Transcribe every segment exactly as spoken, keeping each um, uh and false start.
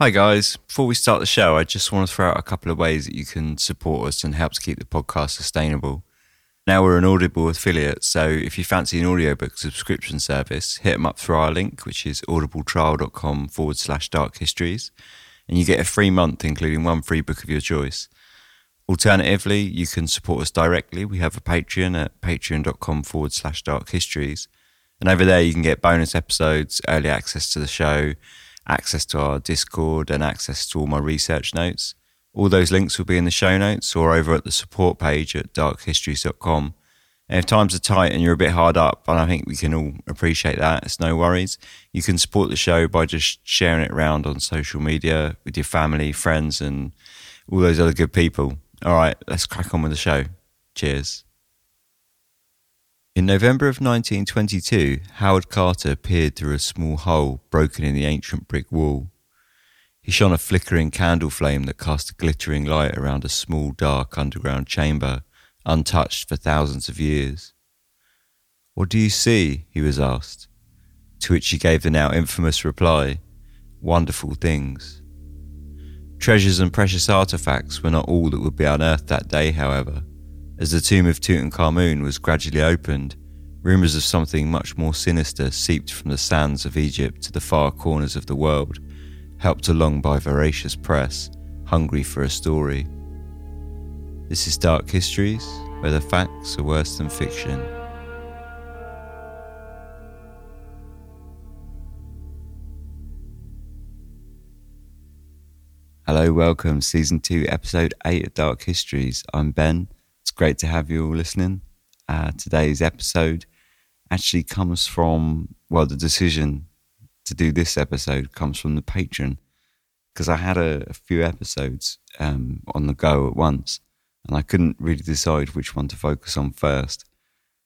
Hi guys, before we start the show, I just want to throw out a couple of ways that you can support us and help to keep the podcast sustainable. Now we're an Audible affiliate, so if you fancy an audiobook subscription service, hit them up through our link, which is audibletrial.com forward slash dark histories, and you get a free month, including one free book of your choice. Alternatively, you can support us directly. We have a Patreon at patreon.com forward slash dark histories, and over there you can get bonus episodes, early access to the show, access to our Discord and access to all my research notes. All those links will be in the show notes or over at the support page at dark histories dot com. And if times are tight and you're a bit hard up, and I think we can all appreciate that, it's no worries. You can support the show by just sharing it around on social media with your family, friends and all those other good people. All right, let's crack on with the show. Cheers. In November of nineteen twenty-two, Howard Carter peered through a small hole broken in the ancient brick wall. He shone a flickering candle flame that cast a glittering light around a small, dark underground chamber, untouched for thousands of years. "What do you see?" he was asked, to which he gave the now infamous reply, "Wonderful things." Treasures and precious artefacts were not all that would be unearthed that day, however. As the tomb of Tutankhamun was gradually opened, rumours of something much more sinister seeped from the sands of Egypt to the far corners of the world, helped along by voracious press, hungry for a story. This is Dark Histories, where the facts are worse than fiction. Hello, welcome, Season two, Episode eight of Dark Histories. I'm Ben. It's great to have you all listening. Uh, today's episode actually comes from, well, the decision to do this episode comes from the Patreon, because I had a, a few episodes um, on the go at once and I couldn't really decide which one to focus on first.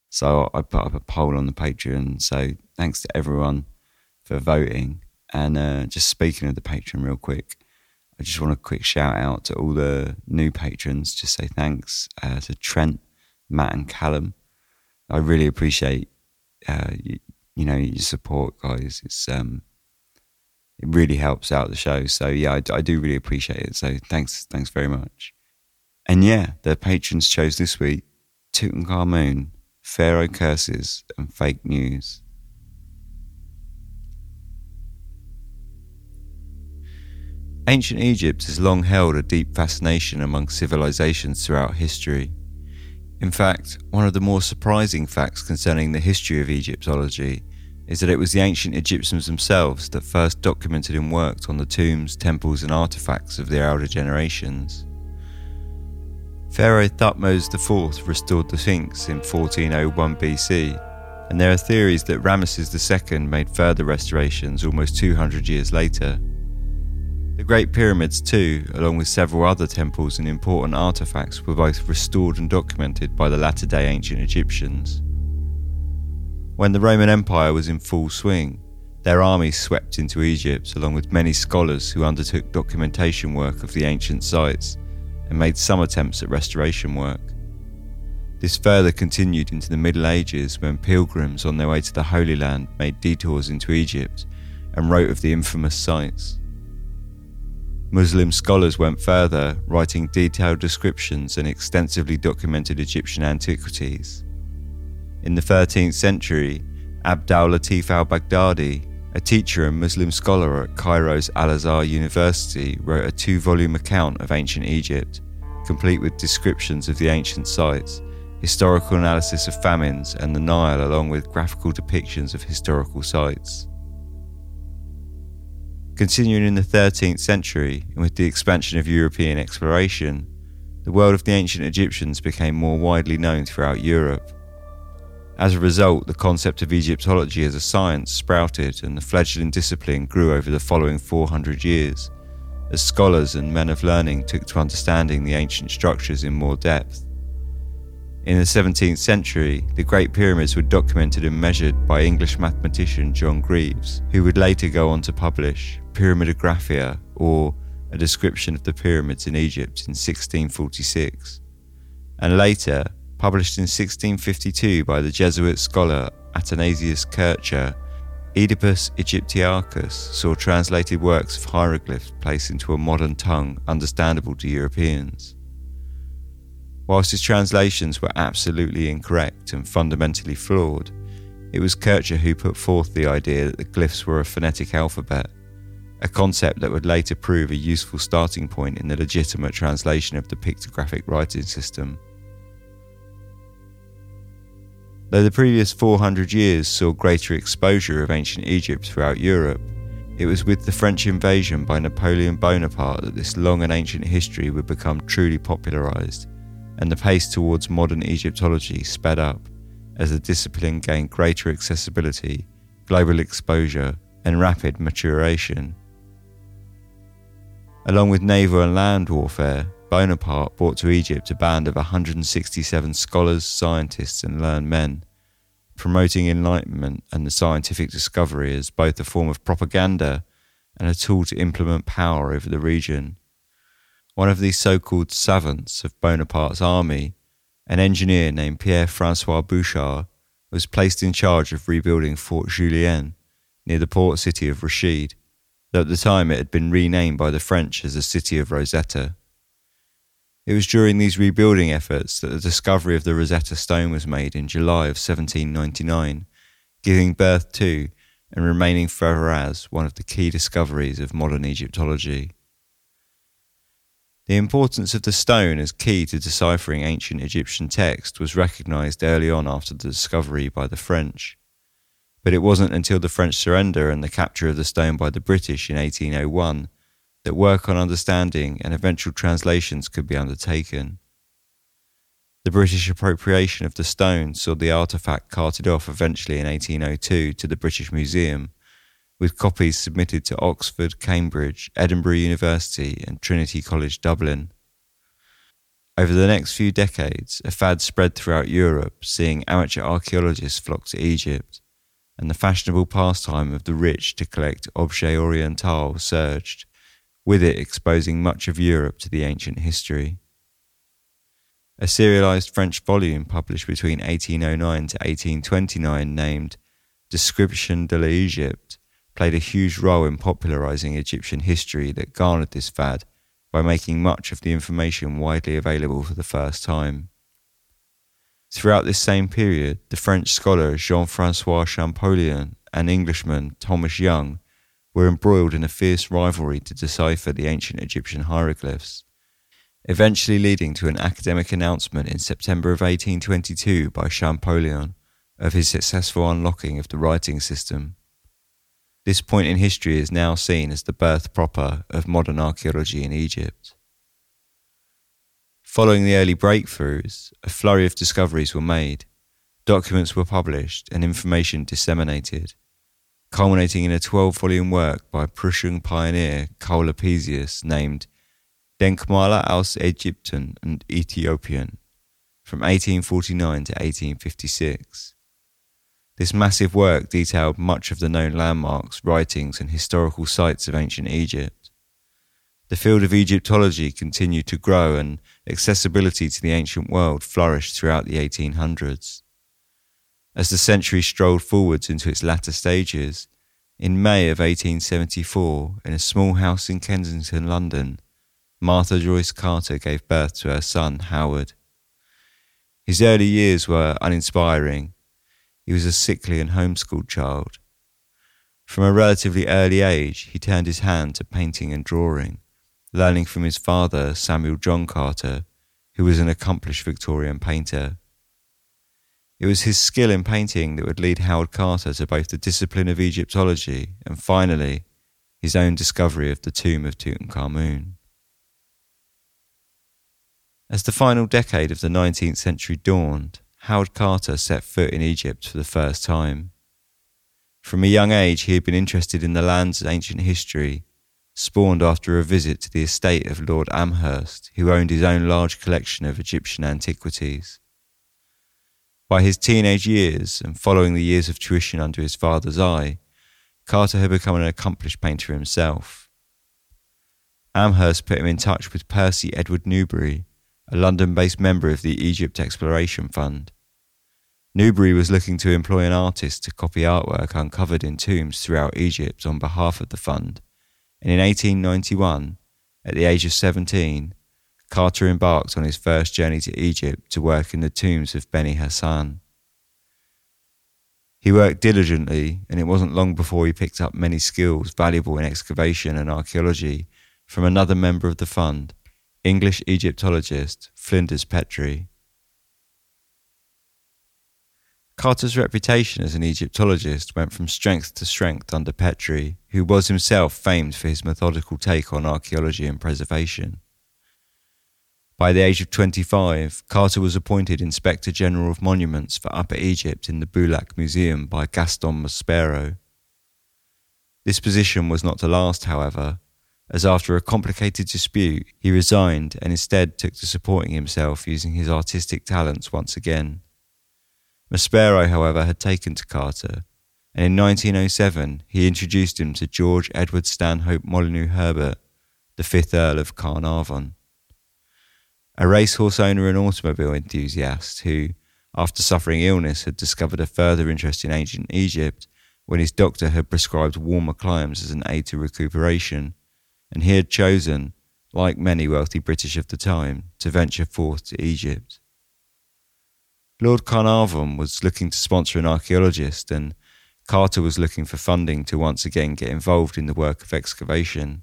So I put up a poll on the Patreon. So thanks to everyone for voting. And uh, just speaking of the Patreon real quick, I just want a quick shout out to all the new patrons. Just say thanks uh, to Trent, Matt and Callum. I really appreciate uh, you, you know, your support, guys. It's um, it really helps out the show. So yeah, I, I do really appreciate it. So thanks, thanks very much. And yeah, the patrons chose this week: Tutankhamun, Pharaoh Curses, and Fake News. Ancient Egypt has long held a deep fascination among civilizations throughout history. In fact, one of the more surprising facts concerning the history of Egyptology is that it was the ancient Egyptians themselves that first documented and worked on the tombs, temples and artifacts of their elder generations. Pharaoh Thutmose the fourth restored the Sphinx in fourteen oh one B C, and there are theories that Ramesses the second made further restorations almost two hundred years later. The Great Pyramids too, along with several other temples and important artefacts, were both restored and documented by the latter-day ancient Egyptians. When the Roman Empire was in full swing, their armies swept into Egypt along with many scholars who undertook documentation work of the ancient sites and made some attempts at restoration work. This further continued into the Middle Ages when pilgrims on their way to the Holy Land made detours into Egypt and wrote of the infamous sites. Muslim scholars went further, writing detailed descriptions and extensively documented Egyptian antiquities. In the thirteenth century, Abd al-Latif al-Baghdadi, a teacher and Muslim scholar at Cairo's Al-Azhar University, wrote a two-volume account of ancient Egypt, complete with descriptions of the ancient sites, historical analysis of famines and the Nile, along with graphical depictions of historical sites. Continuing in the thirteenth century, and with the expansion of European exploration, the world of the ancient Egyptians became more widely known throughout Europe. As a result, the concept of Egyptology as a science sprouted and the fledgling discipline grew over the following four hundred years, as scholars and men of learning took to understanding the ancient structures in more depth. In the seventeenth century, the Great Pyramids were documented and measured by English mathematician John Greaves, who would later go on to publish Pyramidographia, or A Description of the Pyramids in Egypt, in sixteen forty-six, and later published in sixteen fifty-two by the Jesuit scholar Athanasius Kircher, Oedipus Aegyptiacus saw translated works of hieroglyphs placed into a modern tongue understandable to Europeans. Whilst his translations were absolutely incorrect and fundamentally flawed, it was Kircher who put forth the idea that the glyphs were a phonetic alphabet, a concept that would later prove a useful starting point in the legitimate translation of the pictographic writing system. Though the previous four hundred years saw greater exposure of ancient Egypt throughout Europe, it was with the French invasion by Napoleon Bonaparte that this long and ancient history would become truly popularised, and the pace towards modern Egyptology sped up as the discipline gained greater accessibility, global exposure, and rapid maturation. Along with naval and land warfare, Bonaparte brought to Egypt a band of one hundred sixty-seven scholars, scientists, and learned men, promoting enlightenment and the scientific discovery as both a form of propaganda and a tool to implement power over the region. One of these so-called savants of Bonaparte's army, an engineer named Pierre-François Bouchard, was placed in charge of rebuilding Fort Julien near the port city of Rashid, though at the time it had been renamed by the French as the city of Rosetta. It was during these rebuilding efforts that the discovery of the Rosetta Stone was made in July of seventeen ninety-nine, giving birth to and remaining forever as one of the key discoveries of modern Egyptology. The importance of the stone as key to deciphering ancient Egyptian text was recognised early on after the discovery by the French, but it wasn't until the French surrender and the capture of the stone by the British in eighteen oh one that work on understanding and eventual translations could be undertaken. The British appropriation of the stone saw the artefact carted off eventually in eighteen oh two to the British Museum, with copies submitted to Oxford, Cambridge, Edinburgh University and Trinity College Dublin. Over the next few decades, a fad spread throughout Europe, seeing amateur archaeologists flock to Egypt, and the fashionable pastime of the rich to collect objets orientaux surged, with it exposing much of Europe to the ancient history. A serialised French volume published between eighteen oh nine to eighteen twenty-nine named Description de l'Egypte played a huge role in popularising Egyptian history that garnered this fad by making much of the information widely available for the first time. Throughout this same period, the French scholar Jean-Francois Champollion and Englishman Thomas Young were embroiled in a fierce rivalry to decipher the ancient Egyptian hieroglyphs, eventually leading to an academic announcement in September of eighteen twenty-two by Champollion of his successful unlocking of the writing system. This point in history is now seen as the birth proper of modern archaeology in Egypt. Following the early breakthroughs, a flurry of discoveries were made, documents were published and information disseminated, culminating in a twelve-volume work by Prussian pioneer Karl Lepsius named Denkmäler aus Ägypten und Äthiopien from eighteen forty-nine to eighteen fifty-six. This massive work detailed much of the known landmarks, writings and historical sites of ancient Egypt. The field of Egyptology continued to grow and accessibility to the ancient world flourished throughout the eighteen hundreds. As the century strolled forwards into its latter stages, in May of eighteen seventy-four, in a small house in Kensington, London, Martha Joyce Carter gave birth to her son, Howard. His early years were uninspiring. He was a sickly and homeschooled child. From a relatively early age, he turned his hand to painting and drawing, learning from his father, Samuel John Carter, who was an accomplished Victorian painter. It was his skill in painting that would lead Howard Carter to both the discipline of Egyptology and, finally, his own discovery of the tomb of Tutankhamun. As the final decade of the nineteenth century dawned, Howard Carter set foot in Egypt for the first time. From a young age he had been interested in the land's ancient history, spawned after a visit to the estate of Lord Amherst, who owned his own large collection of Egyptian antiquities. By his teenage years, and following the years of tuition under his father's eye, Carter had become an accomplished painter himself. Amherst put him in touch with Percy Edward Newbery, a London-based member of the Egypt Exploration Fund. Newbery was looking to employ an artist to copy artwork uncovered in tombs throughout Egypt on behalf of the fund, and in eighteen ninety-one, at the age of seventeen, Carter embarked on his first journey to Egypt to work in the tombs of Beni Hassan. He worked diligently, and it wasn't long before he picked up many skills valuable in excavation and archaeology from another member of the fund, English Egyptologist Flinders Petrie. Carter's reputation as an Egyptologist went from strength to strength under Petrie, who was himself famed for his methodical take on archaeology and preservation. By the age of twenty-five, Carter was appointed Inspector General of Monuments for Upper Egypt in the Boulak Museum by Gaston Maspero. This position was not to last, however, as after a complicated dispute, he resigned and instead took to supporting himself using his artistic talents once again. Maspero, however, had taken to Carter, and in nineteen oh seven he introduced him to George Edward Stanhope Molyneux Herbert, the fifth Earl of Carnarvon, a racehorse owner and automobile enthusiast who, after suffering illness, had discovered a further interest in ancient Egypt when his doctor had prescribed warmer climes as an aid to recuperation, and he had chosen, like many wealthy British of the time, to venture forth to Egypt. Lord Carnarvon was looking to sponsor an archaeologist, and Carter was looking for funding to once again get involved in the work of excavation.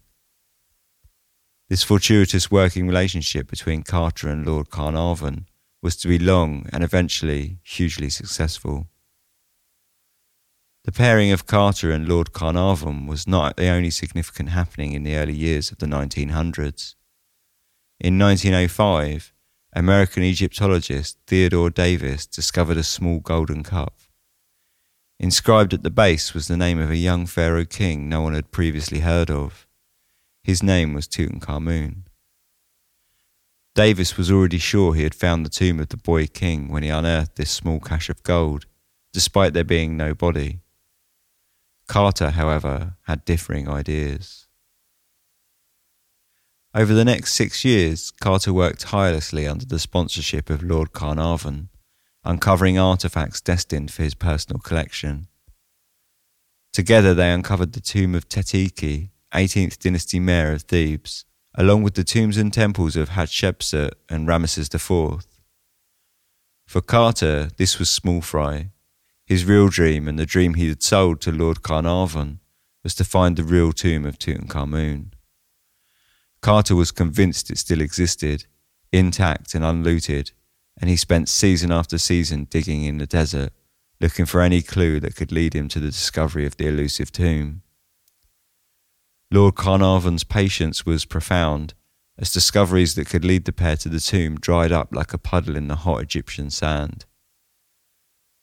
This fortuitous working relationship between Carter and Lord Carnarvon was to be long and eventually hugely successful. The pairing of Carter and Lord Carnarvon was not the only significant happening in the early years of the nineteen hundreds. In nineteen oh five, American Egyptologist Theodore Davis discovered a small golden cup. Inscribed at the base was the name of a young pharaoh king no one had previously heard of. His name was Tutankhamun. Davis was already sure he had found the tomb of the boy king when he unearthed this small cache of gold, despite there being no body. Carter, however, had differing ideas. Over the next six years, Carter worked tirelessly under the sponsorship of Lord Carnarvon, uncovering artefacts destined for his personal collection. Together they uncovered the tomb of Tetiki, eighteenth dynasty mayor of Thebes, along with the tombs and temples of Hatshepsut and Ramesses the fourth. For Carter, this was small fry. His real dream, and the dream he had sold to Lord Carnarvon, was to find the real tomb of Tutankhamun. Carter was convinced it still existed, intact and unlooted, and he spent season after season digging in the desert, looking for any clue that could lead him to the discovery of the elusive tomb. Lord Carnarvon's patience was profound, as discoveries that could lead the pair to the tomb dried up like a puddle in the hot Egyptian sand.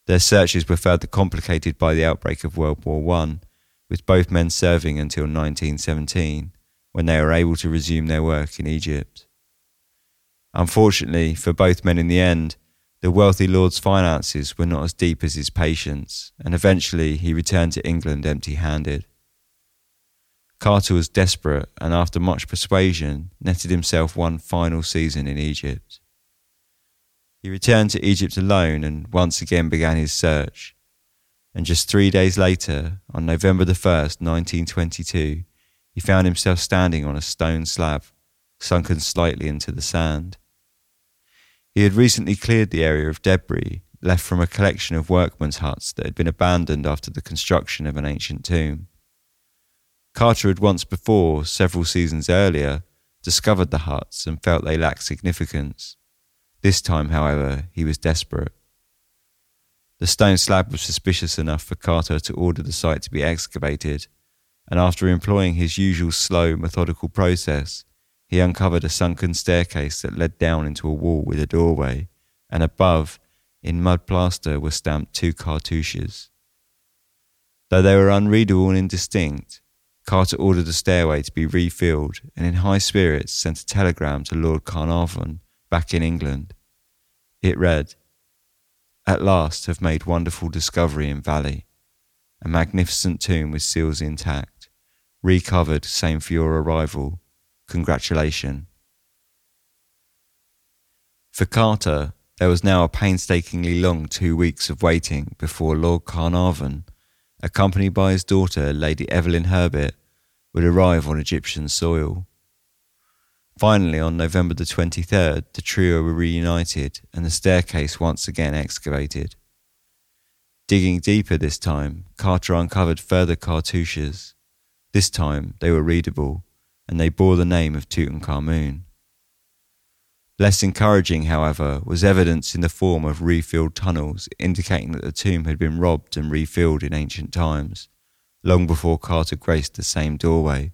Their searches were further complicated by the outbreak of World War One, with both men serving until nineteen seventeen, when they were able to resume their work in Egypt. Unfortunately, for both men in the end, the wealthy lord's finances were not as deep as his patience, and eventually he returned to England empty-handed. Carter was desperate, and after much persuasion, netted himself one final season in Egypt. He returned to Egypt alone and once again began his search. And just three days later, on November the first, nineteen twenty-two, he found himself standing on a stone slab, sunken slightly into the sand. He had recently cleared the area of debris left from a collection of workmen's huts that had been abandoned after the construction of an ancient tomb. Carter had once before, several seasons earlier, discovered the huts and felt they lacked significance. This time, however, he was desperate. The stone slab was suspicious enough for Carter to order the site to be excavated, and after employing his usual slow, methodical process, he uncovered a sunken staircase that led down into a wall with a doorway, and above, in mud plaster, were stamped two cartouches. Though they were unreadable and indistinct, Carter ordered the stairway to be refilled, and in high spirits sent a telegram to Lord Carnarvon back in England. It read, "At last have made wonderful discovery in Valley. A magnificent tomb with seals intact. Recovered, same for your arrival. Congratulations." For Carter, There was now a painstakingly long two weeks of waiting before Lord Carnarvon, accompanied by his daughter Lady Evelyn Herbert, would arrive on Egyptian soil. Finally, on November the twenty-third, the trio were reunited and the staircase once again excavated. Digging deeper this time, Carter uncovered further cartouches. This time, they were readable, and they bore the name of Tutankhamun. Less encouraging, however, was evidence in the form of refilled tunnels indicating that the tomb had been robbed and refilled in ancient times, long before Carter graced the same doorway,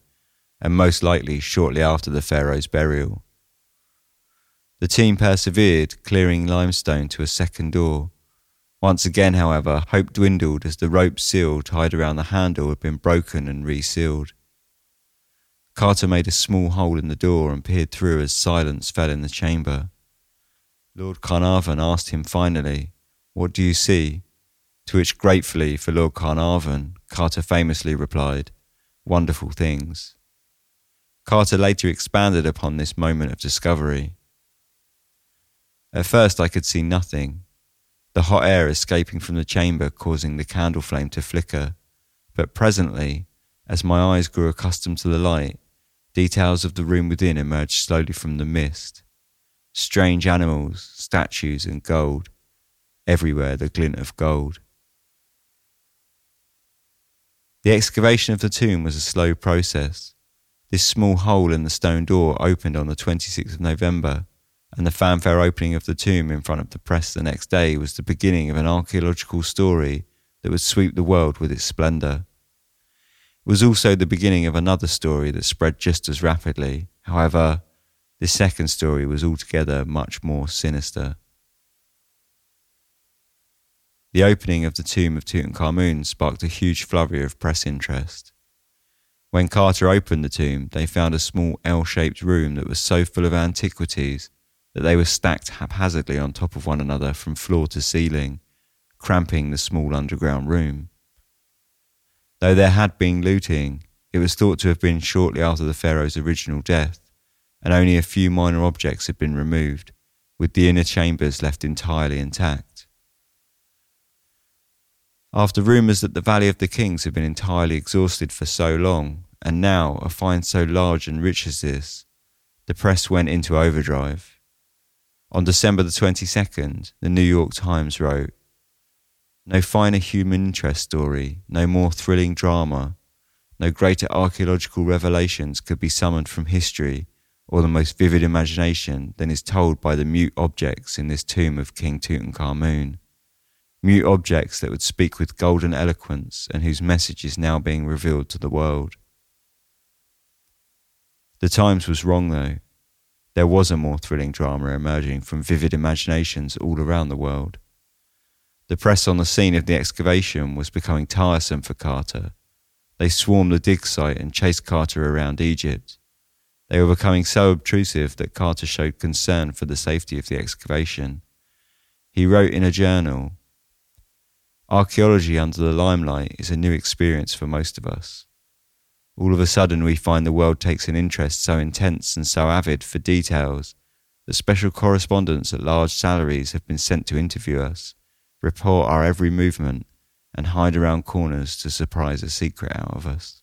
and most likely shortly after the pharaoh's burial. The team persevered, clearing limestone to a second door. Once again, however, hope dwindled as the rope seal tied around the handle had been broken and resealed. Carter made a small hole in the door and peered through as silence fell in the chamber. Lord Carnarvon asked him finally, "What do you see?" To which, gratefully for Lord Carnarvon, Carter famously replied, "Wonderful things." Carter later expanded upon this moment of discovery. "At first I could see nothing, the hot air escaping from the chamber causing the candle flame to flicker, but presently, as my eyes grew accustomed to the light, details of the room within emerged slowly from the mist. Strange animals, statues and gold. Everywhere the glint of gold." The excavation of the tomb was a slow process. This small hole in the stone door opened on the twenty-sixth of November, and the fanfare opening of the tomb in front of the press the next day was the beginning of an archaeological story that would sweep the world with its splendour. It was also the beginning of another story that spread just as rapidly. However, this second story was altogether much more sinister. The opening of the tomb of Tutankhamun sparked a huge flurry of press interest. When Carter opened the tomb, they found a small L-shaped room that was so full of antiquities that they were stacked haphazardly on top of one another from floor to ceiling, cramping the small underground room. Though there had been looting, it was thought to have been shortly after the pharaoh's original death, and only a few minor objects had been removed, with the inner chambers left entirely intact. After rumours that the Valley of the Kings had been entirely exhausted for so long, and now a find so large and rich as this, the press went into overdrive. On December the twenty-second, the New York Times wrote, "No finer human interest story, no more thrilling drama, no greater archaeological revelations could be summoned from history or the most vivid imagination than is told by the mute objects in this tomb of King Tutankhamun. Mute objects that would speak with golden eloquence and whose message is now being revealed to the world." The Times was wrong though. There was a more thrilling drama emerging from vivid imaginations all around the world. The press on the scene of the excavation was becoming tiresome for Carter. They swarmed the dig site and chased Carter around Egypt. They were becoming so obtrusive that Carter showed concern for the safety of the excavation. He wrote in a journal, "Archaeology under the limelight is a new experience for most of us. All of a sudden we find the world takes an interest so intense and so avid for details that special correspondents at large salaries have been sent to interview us, report our every movement, and hide around corners to surprise a secret out of us."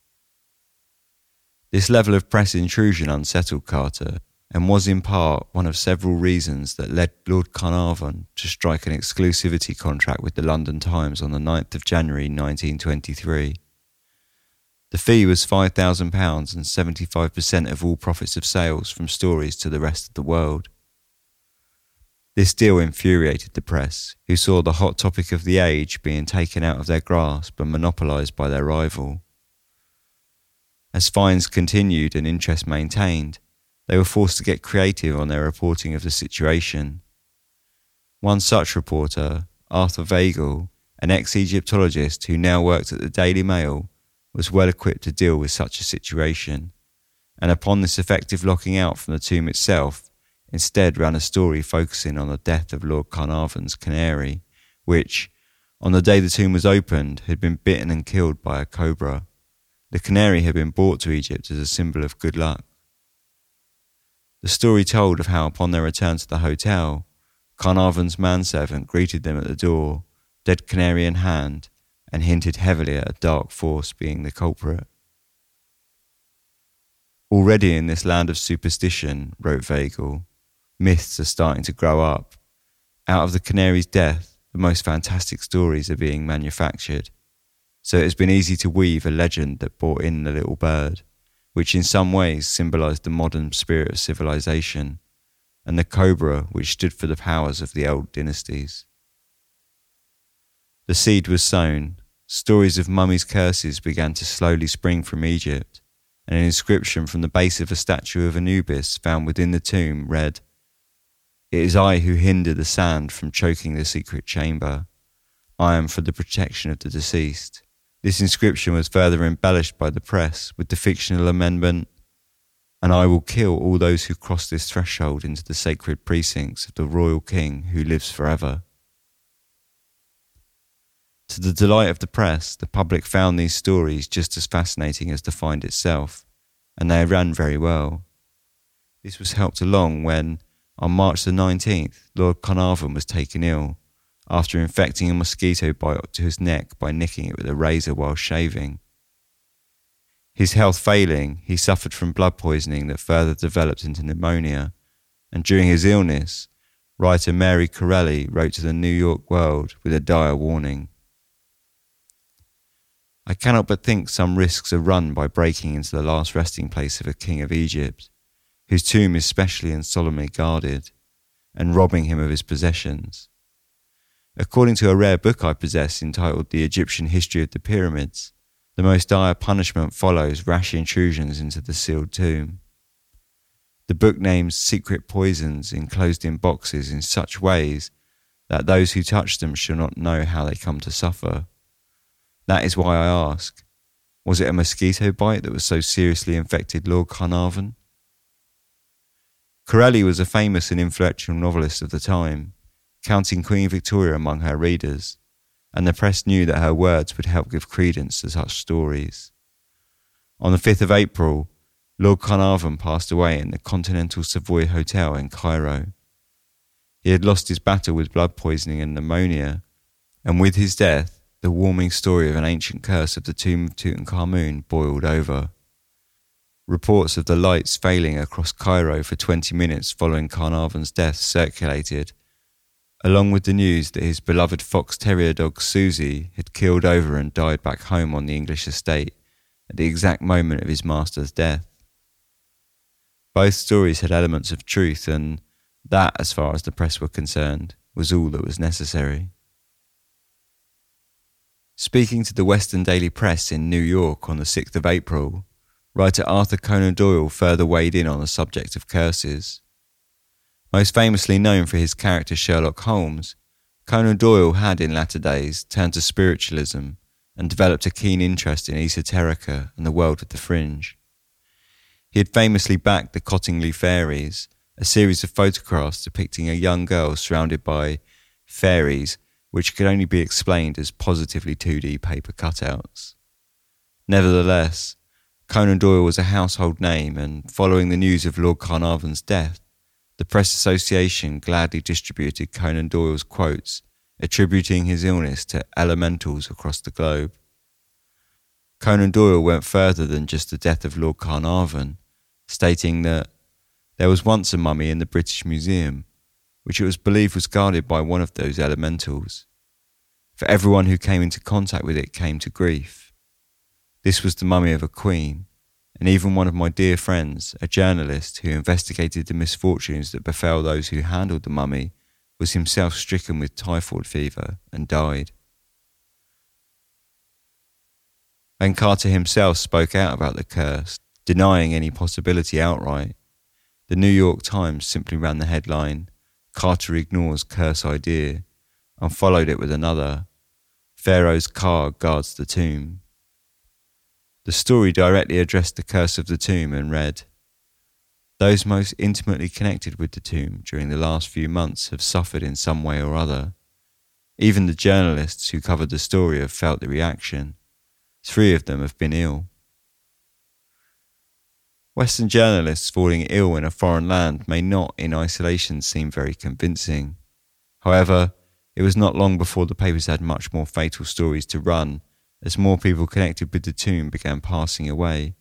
This level of press intrusion unsettled Carter, and was in part one of several reasons that led Lord Carnarvon to strike an exclusivity contract with the London Times on the ninth of January nineteen twenty-three. The fee was five thousand pounds and seventy-five percent of all profits of sales from stories to the rest of the world. This deal infuriated the press, who saw the hot topic of the age being taken out of their grasp and monopolised by their rival. As fines continued and interest maintained, they were forced to get creative on their reporting of the situation. One such reporter, Arthur Weigel, an ex-Egyptologist who now worked at the Daily Mail, was well equipped to deal with such a situation, and upon this effective locking out from the tomb itself, instead ran a story focusing on the death of Lord Carnarvon's canary, which, on the day the tomb was opened, had been bitten and killed by a cobra. The canary had been brought to Egypt as a symbol of good luck. The story told of how, upon their return to the hotel, Carnarvon's manservant greeted them at the door, dead canary in hand, and hinted heavily at a dark force being the culprit. Already in this land of superstition, wrote Weigel, myths are starting to grow up. Out of the canary's death, the most fantastic stories are being manufactured. So it has been easy to weave a legend that brought in the little bird, which in some ways symbolised the modern spirit of civilisation, and the cobra which stood for the powers of the old dynasties. The seed was sown, stories of mummies' curses began to slowly spring from Egypt, and an inscription from the base of a statue of Anubis found within the tomb read, "It is I who hinder the sand from choking the secret chamber. I am for the protection of the deceased." This inscription was further embellished by the press with the fictional amendment, "And I will kill all those who cross this threshold into the sacred precincts of the royal king who lives forever." To the delight of the press, the public found these stories just as fascinating as the find itself, and they ran very well. This was helped along when, on March the nineteenth, Lord Carnarvon was taken ill, after infecting a mosquito bite to his neck by nicking it with a razor while shaving. His health failing, he suffered from blood poisoning that further developed into pneumonia, and during his illness, writer Mary Corelli wrote to the New York World with a dire warning. "I cannot but think some risks are run by breaking into the last resting place of a king of Egypt, whose tomb is specially and solemnly guarded, and robbing him of his possessions. According to a rare book I possess entitled The Egyptian History of the Pyramids, the most dire punishment follows rash intrusions into the sealed tomb. The book names secret poisons enclosed in boxes in such ways that those who touch them shall not know how they come to suffer. That is why I ask, was it a mosquito bite that was so seriously infected Lord Carnarvon?" Corelli was a famous and influential novelist of the time, counting Queen Victoria among her readers, and the press knew that her words would help give credence to such stories. On the fifth of April, Lord Carnarvon passed away in the Continental Savoy Hotel in Cairo. He had lost his battle with blood poisoning and pneumonia, and with his death, the warming story of an ancient curse of the tomb of Tutankhamun boiled over. Reports of the lights failing across Cairo for twenty minutes following Carnarvon's death circulated, along with the news that his beloved fox terrier dog Susie had keeled over and died back home on the English estate at the exact moment of his master's death. Both stories had elements of truth, and that, as far as the press were concerned, was all that was necessary. Speaking to the Western Daily Press in New York on the sixth of April, writer Arthur Conan Doyle further weighed in on the subject of curses. Most famously known for his character Sherlock Holmes, Conan Doyle had in latter days turned to spiritualism and developed a keen interest in esoterica and the world of the fringe. He had famously backed the Cottingley Fairies, a series of photographs depicting a young girl surrounded by fairies which could only be explained as positively two D paper cutouts. Nevertheless, Conan Doyle was a household name, and following the news of Lord Carnarvon's death, the Press Association gladly distributed Conan Doyle's quotes, attributing his illness to elementals across the globe. Conan Doyle went further than just the death of Lord Carnarvon, stating that there was once a mummy in the British Museum, which it was believed was guarded by one of those elementals. For everyone who came into contact with it came to grief. This was the mummy of a queen, and even one of my dear friends, a journalist who investigated the misfortunes that befell those who handled the mummy, was himself stricken with typhoid fever and died. When Carter himself spoke out about the curse, denying any possibility outright, the New York Times simply ran the headline, "Carter Ignores Curse Idea," and followed it with another, "Pharaoh's Car Guards the Tomb." The story directly addressed the curse of the tomb and read, "Those most intimately connected with the tomb during the last few months have suffered in some way or other. Even the journalists who covered the story have felt the reaction. Three of them have been ill." Western journalists falling ill in a foreign land may not in isolation seem very convincing, However, it was not long before the papers had much more fatal stories to run, as more people connected with the tomb began passing away.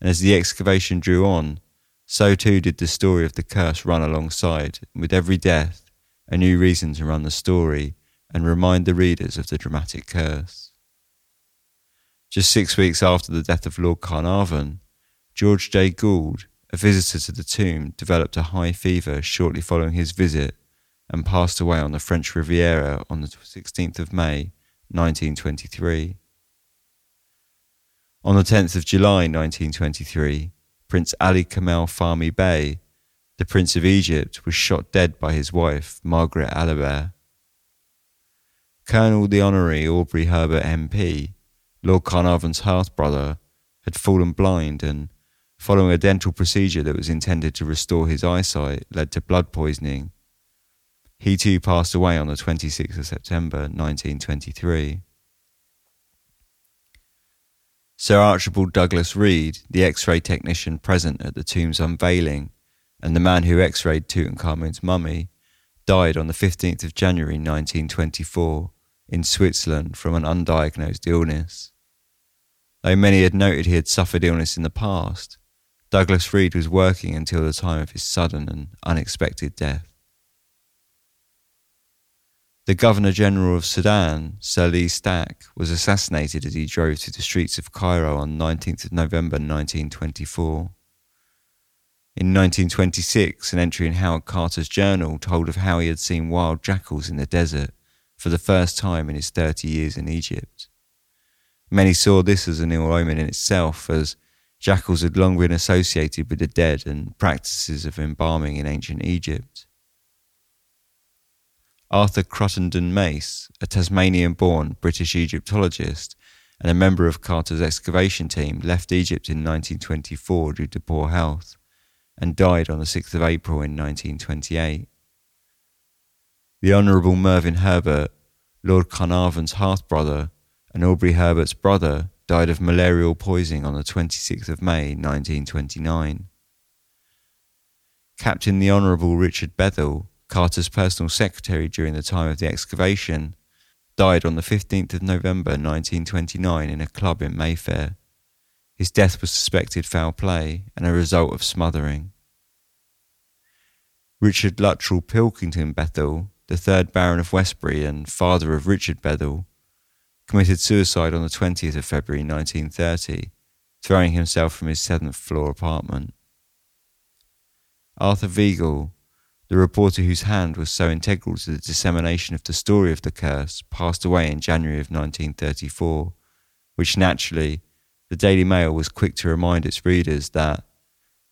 And as the excavation drew on, so too did the story of the curse run alongside, and with every death, a new reason to run the story and remind the readers of the dramatic curse. Just six weeks after the death of Lord Carnarvon, George J. Gould, a visitor to the tomb, developed a high fever shortly following his visit and passed away on the French Riviera on the sixteenth of May, nineteen twenty-three. On the tenth of July, nineteen twenty-three, Prince Ali Kamel Fahmy Bey, the Prince of Egypt, was shot dead by his wife, Margaret Alibert. Colonel the Honorary Aubrey Herbert M P, Lord Carnarvon's half-brother, had fallen blind and, following a dental procedure that was intended to restore his eyesight, led to blood poisoning. He too passed away on the twenty-sixth of September, nineteen twenty-three. Sir Archibald Douglas Reid, the X-ray technician present at the tomb's unveiling, and the man who X-rayed Tutankhamun's mummy, died on the fifteenth of January nineteen twenty-four in Switzerland from an undiagnosed illness. Though many had noted he had suffered illness in the past, Douglas Reid was working until the time of his sudden and unexpected death. The Governor-General of Sudan, Sir Lee Stack, was assassinated as he drove through the streets of Cairo on nineteenth of November nineteen twenty-four. In nineteen twenty-six, an entry in Howard Carter's journal told of how he had seen wild jackals in the desert for the first time in his thirty years in Egypt. Many saw this as an ill omen in itself, as jackals had long been associated with the dead and practices of embalming in ancient Egypt. Arthur Cruttendon Mace, a Tasmanian-born British Egyptologist and a member of Carter's excavation team, left Egypt in nineteen twenty-four due to poor health, and died on the sixth of April in nineteen twenty-eight. The Honourable Mervyn Herbert, Lord Carnarvon's half-brother, and Aubrey Herbert's brother, died of malarial poisoning on the twenty-sixth of May nineteen twenty-nine. Captain the Honourable Richard Bethell, Carter's personal secretary during the time of the excavation, died on the fifteenth of November nineteen twenty-nine in a club in Mayfair. His death was suspected foul play and a result of smothering. Richard Luttrell Pilkington Bethell, the third Baron of Westbury and father of Richard Bethell, committed suicide on the twentieth of February nineteen thirty, throwing himself from his seventh floor apartment. Arthur Vigel, the reporter whose hand was so integral to the dissemination of the story of the curse, passed away in January of nineteen thirty-four, which naturally, the Daily Mail was quick to remind its readers that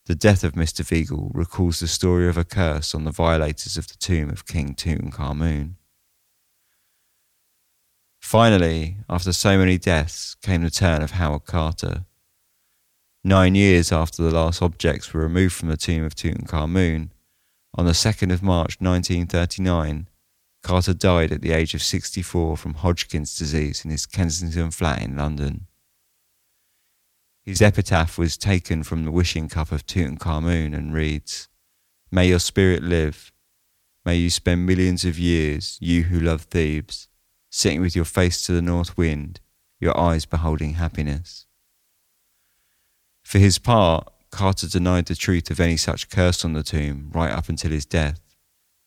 the death of Mister Vigel recalls the story of a curse on the violators of the tomb of King Tutankhamun. Finally, after so many deaths, came the turn of Howard Carter. Nine years after the last objects were removed from the tomb of Tutankhamun, on the second of March nineteen thirty-nine, Carter died at the age of sixty-four from Hodgkin's disease in his Kensington flat in London. His epitaph was taken from the wishing cup of Tutankhamun and reads, "May your spirit live. May you spend millions of years, you who love Thebes, sitting with your face to the north wind, your eyes beholding happiness." For his part, Carter denied the truth of any such curse on the tomb right up until his death,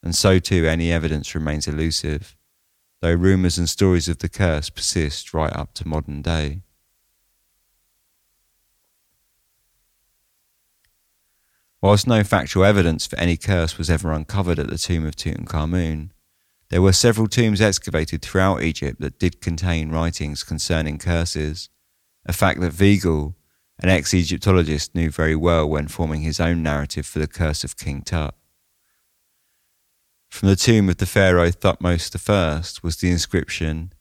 and so too any evidence remains elusive, though rumours and stories of the curse persist right up to modern day. Whilst no factual evidence for any curse was ever uncovered at the tomb of Tutankhamun, there were several tombs excavated throughout Egypt that did contain writings concerning curses, a fact that Vigel, an ex-Egyptologist, knew very well when forming his own narrative for the curse of King Tut. From the tomb of the pharaoh Thutmose the first was the inscription,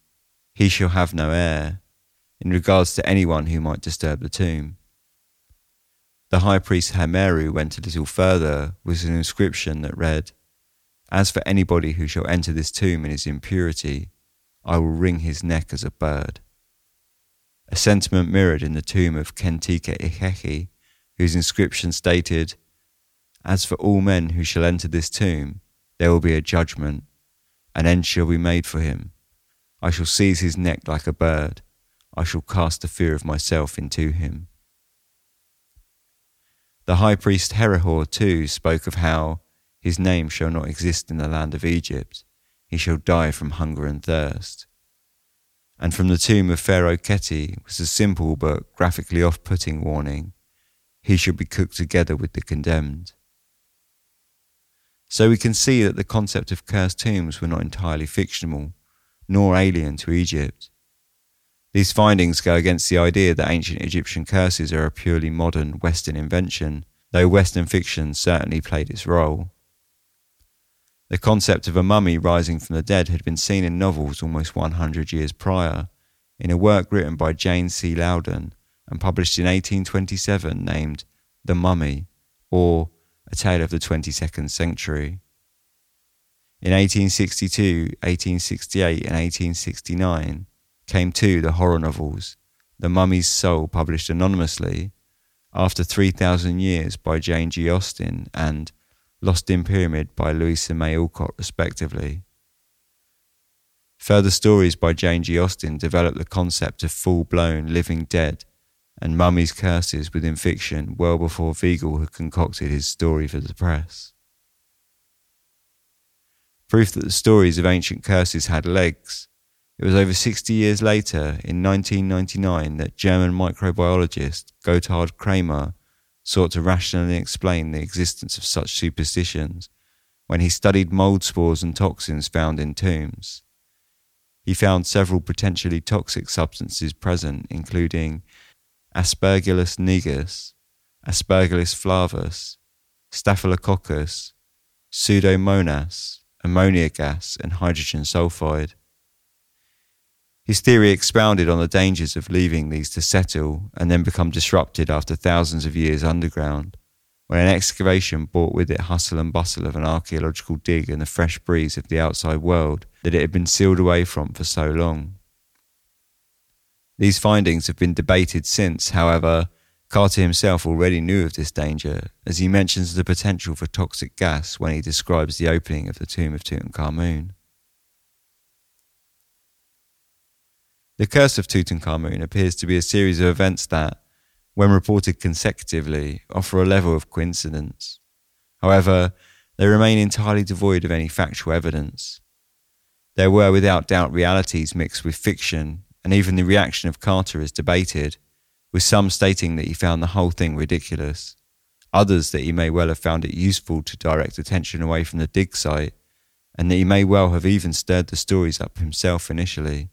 "He shall have no heir," in regards to anyone who might disturb the tomb. The high priest Hameru went a little further with an inscription that read, "As for anybody who shall enter this tomb in his impurity, I will wring his neck as a bird." A sentiment mirrored in the tomb of Kentika Ikeki, whose inscription stated, "As for all men who shall enter this tomb, there will be a judgment, An end shall be made for him. I shall seize his neck like a bird. I shall cast the fear of myself into him." The high priest Herihor too spoke of how his name shall not exist in the land of Egypt. He shall die from hunger and thirst. And from the tomb of Pharaoh Keti was a simple but graphically off-putting warning. He shall be cooked together with the condemned. So we can see that the concept of cursed tombs were not entirely fictional, nor alien to Egypt. These findings go against the idea that ancient Egyptian curses are a purely modern Western invention, though Western fiction certainly played its role. The concept of a mummy rising from the dead had been seen in novels almost one hundred years prior, in a work written by Jane C. Loudon and published in eighteen twenty-seven named The Mummy, or A Tale of the twenty-second Century. In eighteen sixty-two, eighteen sixty-eight and eighteen sixty-nine came too the horror novels, The Mummy's Soul, published anonymously, After three thousand Years by Jane G. Austen and Lost in Pyramid by Louisa May Alcott, respectively. Further stories by Jane G. Austen developed the concept of full-blown living dead and mummies' curses within fiction well before Weigel had concocted his story for the press. Proof that the stories of ancient curses had legs, it was over sixty years later, in nineteen ninety-nine, that German microbiologist Gotthard Kramer sought to rationally explain the existence of such superstitions when he studied mold spores and toxins found in tombs. He found several potentially toxic substances present, including Aspergillus nigus, Aspergillus flavus, Staphylococcus, Pseudomonas, ammonia gas, and hydrogen sulfide. His theory expounded on the dangers of leaving these to settle and then become disrupted after thousands of years underground, when an excavation brought with it hustle and bustle of an archaeological dig and the fresh breeze of the outside world that it had been sealed away from for so long. These findings have been debated since, however. Carter himself already knew of this danger, as he mentions the potential for toxic gas when he describes the opening of the tomb of Tutankhamun. The curse of Tutankhamun appears to be a series of events that, when reported consecutively, offer a level of coincidence. However, they remain entirely devoid of any factual evidence. There were without doubt realities mixed with fiction, and even the reaction of Carter is debated, with some stating that he found the whole thing ridiculous, others that he may well have found it useful to direct attention away from the dig site, and that he may well have even stirred the stories up himself initially.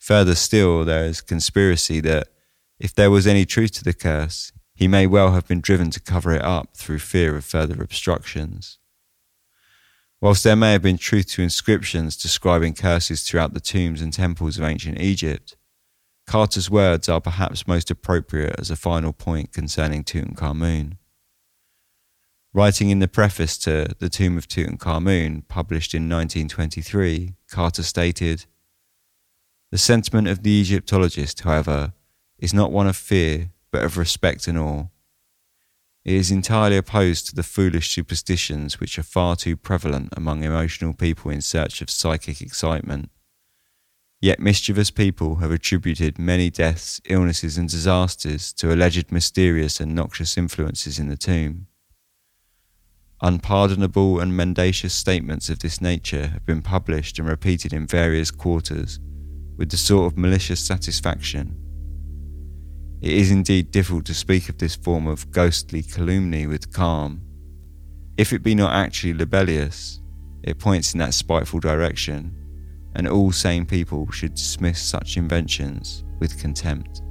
Further still, there is conspiracy that, if there was any truth to the curse, he may well have been driven to cover it up through fear of further obstructions. Whilst there may have been truth to inscriptions describing curses throughout the tombs and temples of ancient Egypt, Carter's words are perhaps most appropriate as a final point concerning Tutankhamun. Writing in the preface to The Tomb of Tutankhamun, published in nineteen twenty-three, Carter stated, "The sentiment of the Egyptologist, however, is not one of fear, but of respect and awe. It is entirely opposed to the foolish superstitions which are far too prevalent among emotional people in search of psychic excitement. Yet mischievous people have attributed many deaths, illnesses and disasters to alleged mysterious and noxious influences in the tomb. Unpardonable and mendacious statements of this nature have been published and repeated in various quarters, with the sort of malicious satisfaction. It is indeed difficult to speak of this form of ghostly calumny with calm. If it be not actually libellous, it points in that spiteful direction, and all sane people should dismiss such inventions with contempt."